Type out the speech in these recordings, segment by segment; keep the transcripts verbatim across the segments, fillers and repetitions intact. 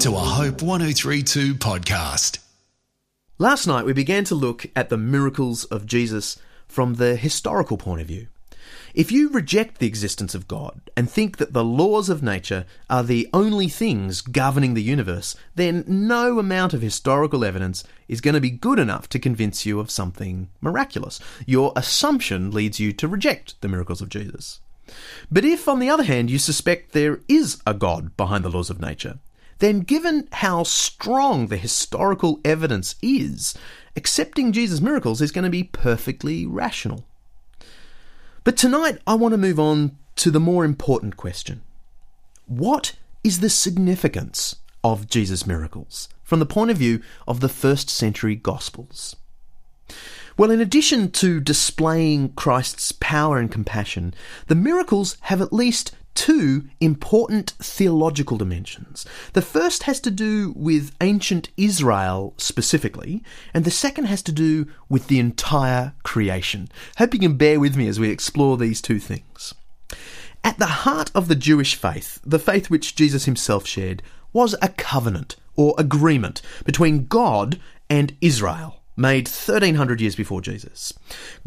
to a Hope one oh three point two podcast. Last night we began to look at the miracles of Jesus from the historical point of view. If you reject the existence of God and think that the laws of nature are the only things governing the universe, then no amount of historical evidence is going to be good enough to convince you of something miraculous. Your assumption leads you to reject the miracles of Jesus. But if, on the other hand, you suspect there is a God behind the laws of nature, then given how strong the historical evidence is, accepting Jesus' miracles is going to be perfectly rational. But tonight I want to move on to the more important question. What is the significance of Jesus' miracles from the point of view of the first century Gospels? Well, in addition to displaying Christ's power and compassion, the miracles have at least two important theological dimensions. The first has to do with ancient Israel specifically, and the second has to do with the entire creation. Hope you can bear with me as we explore these two things. At the heart of the Jewish faith, the faith which Jesus himself shared, was a covenant or agreement between God and Israel, made thirteen hundred years before Jesus.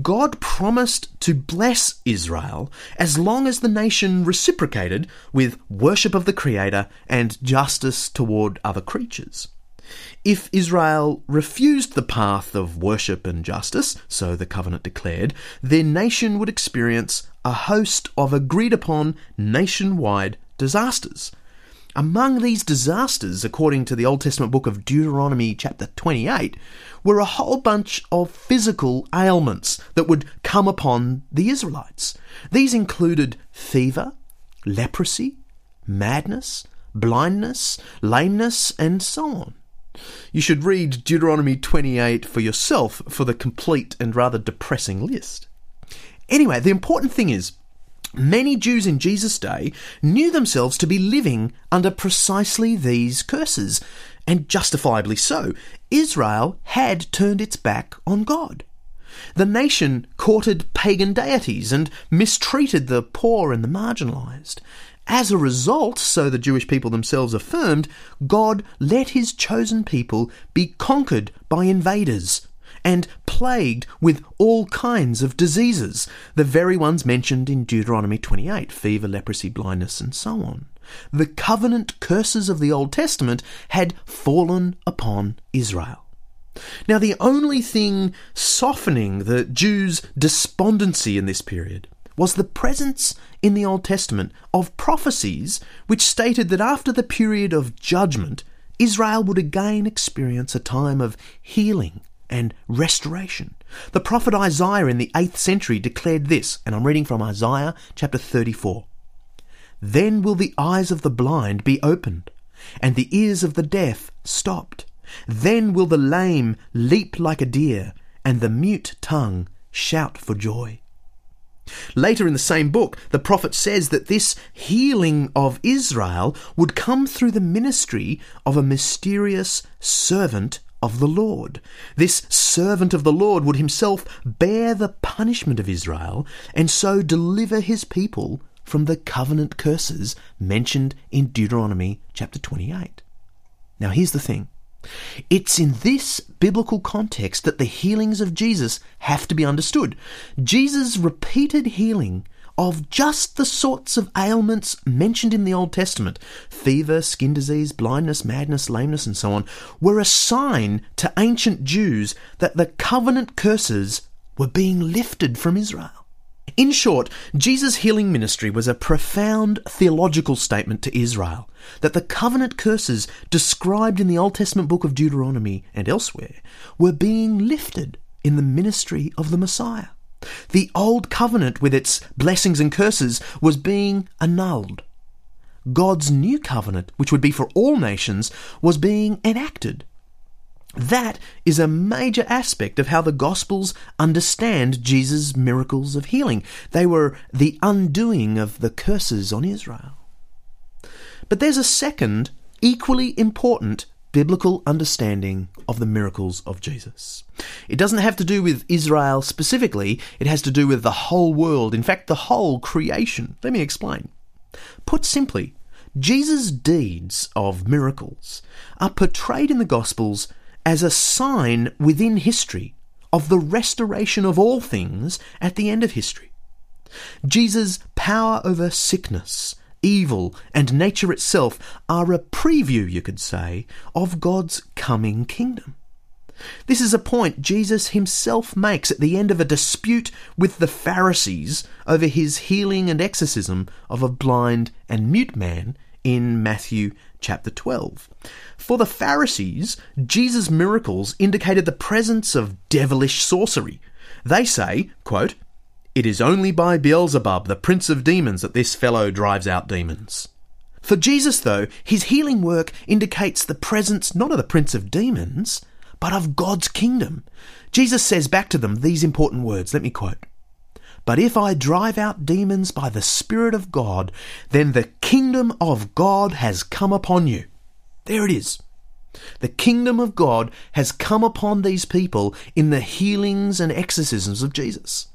God promised to bless Israel as long as the nation reciprocated with worship of the Creator and justice toward other creatures. If Israel refused the path of worship and justice, so the covenant declared, their nation would experience a host of agreed-upon nationwide disasters. Among these disasters, according to the Old Testament book of Deuteronomy chapter twenty-eight, were a whole bunch of physical ailments that would come upon the Israelites. These included fever, leprosy, madness, blindness, lameness, and so on. You should read Deuteronomy twenty-eight for yourself for the complete and rather depressing list. Anyway, the important thing is, many Jews in Jesus' day knew themselves to be living under precisely these curses, and justifiably so. Israel had turned its back on God. The nation courted pagan deities and mistreated the poor and the marginalised. As a result, so the Jewish people themselves affirmed, God let his chosen people be conquered by invaders and plagued with all kinds of diseases, the very ones mentioned in Deuteronomy twenty-eight, fever, leprosy, blindness, and so on. The covenant curses of the Old Testament had fallen upon Israel. Now, the only thing softening the Jews' despondency in this period was the presence in the Old Testament of prophecies which stated that after the period of judgment, Israel would again experience a time of healing and restoration. The prophet Isaiah in the eighth century declared this, and I'm reading from Isaiah chapter thirty-four. "Then will the eyes of the blind be opened, and the ears of the deaf stopped. Then will the lame leap like a deer, and the mute tongue shout for joy." Later in the same book, the prophet says that this healing of Israel would come through the ministry of a mysterious servant of the Lord. This servant of the Lord would himself bear the punishment of Israel and so deliver his people from the covenant curses mentioned in Deuteronomy chapter twenty-eight. Now here's the thing. It's in this biblical context that the healings of Jesus have to be understood. Jesus' repeated healing of just the sorts of ailments mentioned in the Old Testament, fever, skin disease, blindness, madness, lameness, and so on, were a sign to ancient Jews that the covenant curses were being lifted from Israel. In short, Jesus' healing ministry was a profound theological statement to Israel that the covenant curses described in the Old Testament book of Deuteronomy and elsewhere were being lifted in the ministry of the Messiah. The old covenant with its blessings and curses was being annulled. God's new covenant, which would be for all nations, was being enacted. That is a major aspect of how the Gospels understand Jesus' miracles of healing. They were the undoing of the curses on Israel. But there's a second, equally important biblical understanding of the miracles of Jesus. It doesn't have to do with Israel specifically, it has to do with the whole world, in fact the whole creation. Let me explain. Put simply, Jesus' deeds of miracles are portrayed in the Gospels as a sign within history of the restoration of all things at the end of history. Jesus' power over sickness, evil, and nature itself are a preview, you could say, of God's coming kingdom. This is a point Jesus himself makes at the end of a dispute with the Pharisees over his healing and exorcism of a blind and mute man in Matthew chapter twelve. For the Pharisees, Jesus' miracles indicated the presence of devilish sorcery. They say, quote, "It is only by Beelzebub, the prince of demons, that this fellow drives out demons." For Jesus, though, his healing work indicates the presence not of the prince of demons, but of God's kingdom. Jesus says back to them these important words, let me quote, "But if I drive out demons by the Spirit of God, then the kingdom of God has come upon you." There it is. The kingdom of God has come upon these people in the healings and exorcisms of Jesus.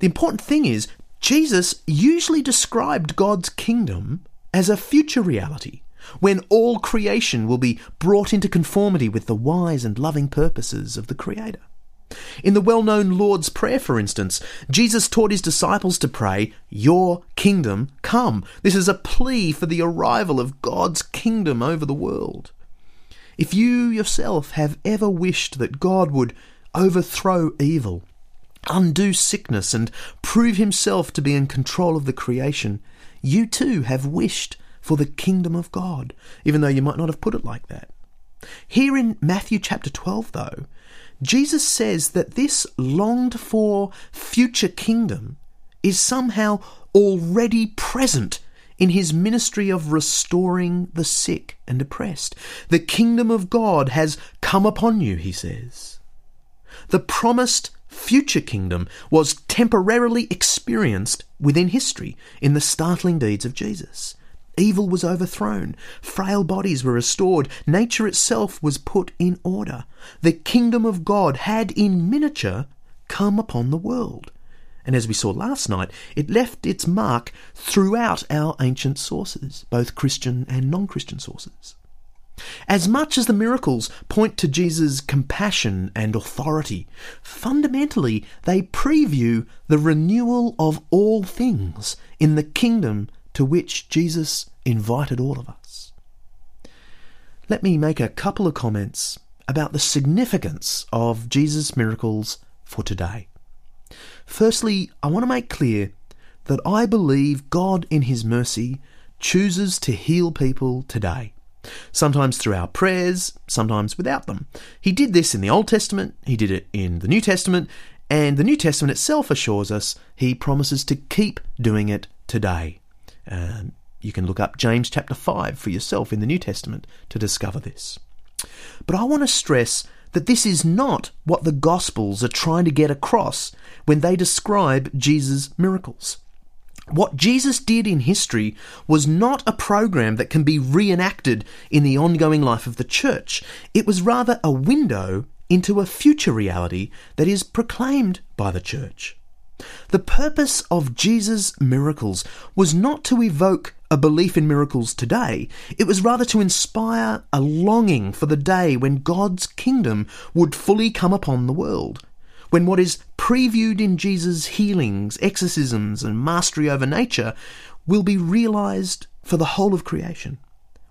The important thing is, Jesus usually described God's kingdom as a future reality, when all creation will be brought into conformity with the wise and loving purposes of the Creator. In the well-known Lord's Prayer, for instance, Jesus taught his disciples to pray, "Your kingdom come." This is a plea for the arrival of God's kingdom over the world. If you yourself have ever wished that God would overthrow evil, undo sickness, and prove himself to be in control of the creation, you too have wished for the kingdom of God, even though you might not have put it like that. Here in Matthew chapter twelve, though, Jesus says that this longed-for future kingdom is somehow already present in his ministry of restoring the sick and oppressed. "The kingdom of God has come upon you," he says. The promised future kingdom was temporarily experienced within history in the startling deeds of Jesus. Evil was overthrown, frail bodies were restored, nature itself was put in order. The kingdom of God had, in miniature, come upon the world. And as we saw last night, it left its mark throughout our ancient sources, both Christian and non-Christian sources. As much as the miracles point to Jesus' compassion and authority, fundamentally they preview the renewal of all things in the kingdom to which Jesus invited all of us. Let me make a couple of comments about the significance of Jesus' miracles for today. Firstly, I want to make clear that I believe God in his mercy chooses to heal people today, sometimes through our prayers, sometimes without them. He did this in the Old Testament, he did it in the New Testament, and the New Testament itself assures us he promises to keep doing it today. Um, you can look up James chapter five for yourself in the New Testament to discover this. But I want to stress that this is not what the Gospels are trying to get across when they describe Jesus' miracles. What Jesus did in history was not a program that can be reenacted in the ongoing life of the church. It was rather a window into a future reality that is proclaimed by the church. The purpose of Jesus' miracles was not to evoke a belief in miracles today. It was rather to inspire a longing for the day when God's kingdom would fully come upon the world, when what is previewed in Jesus' healings, exorcisms, and mastery over nature will be realized for the whole of creation,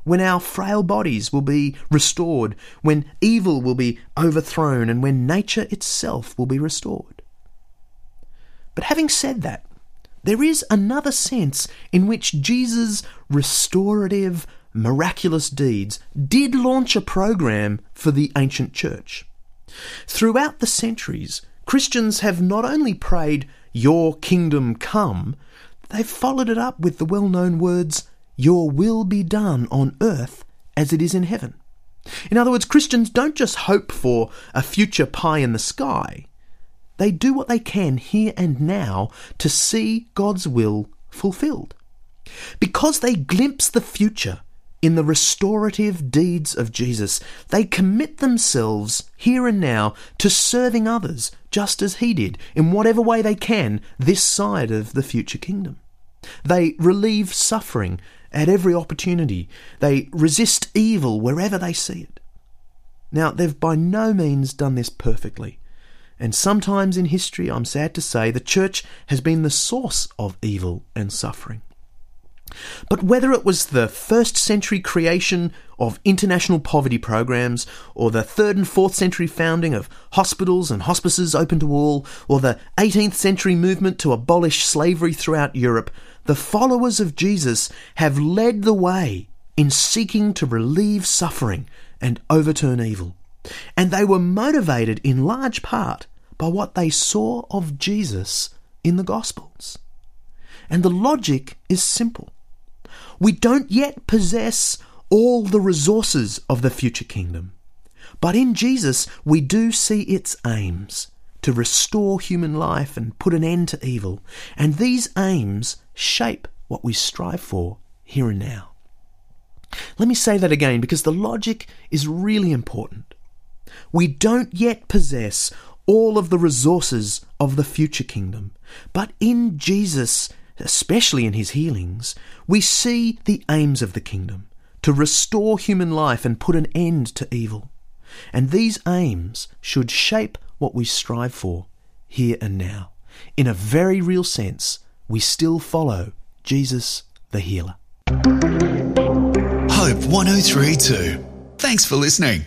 when our frail bodies will be restored, when evil will be overthrown, and when nature itself will be restored. But having said that, there is another sense in which Jesus' restorative, miraculous deeds did launch a program for the ancient church. Throughout the centuries, Christians have not only prayed, "Your kingdom come," they've followed it up with the well-known words, "Your will be done on earth as it is in heaven." In other words, Christians don't just hope for a future pie in the sky. They do what they can here and now to see God's will fulfilled. Because they glimpse the future in the restorative deeds of Jesus, they commit themselves here and now to serving others just as he did, in whatever way they can, this side of the future kingdom. They relieve suffering at every opportunity. They resist evil wherever they see it. Now, they've by no means done this perfectly. And sometimes in history, I'm sad to say, the church has been the source of evil and suffering. But whether it was the first century creation of international poverty programs, or the third and fourth century founding of hospitals and hospices open to all, or the eighteenth century movement to abolish slavery throughout Europe, the followers of Jesus have led the way in seeking to relieve suffering and overturn evil. And they were motivated in large part by what they saw of Jesus in the Gospels. And the logic is simple. We don't yet possess all the resources of the future kingdom, but in Jesus we do see its aims to restore human life and put an end to evil, and these aims shape what we strive for here and now. Let me say that again, because the logic is really important. We don't yet possess all of the resources of the future kingdom, but in Jesus, especially in his healings, we see the aims of the kingdom, to restore human life and put an end to evil. And these aims should shape what we strive for here and now. In a very real sense, we still follow Jesus the healer. Hope one oh three point two. Thanks for listening.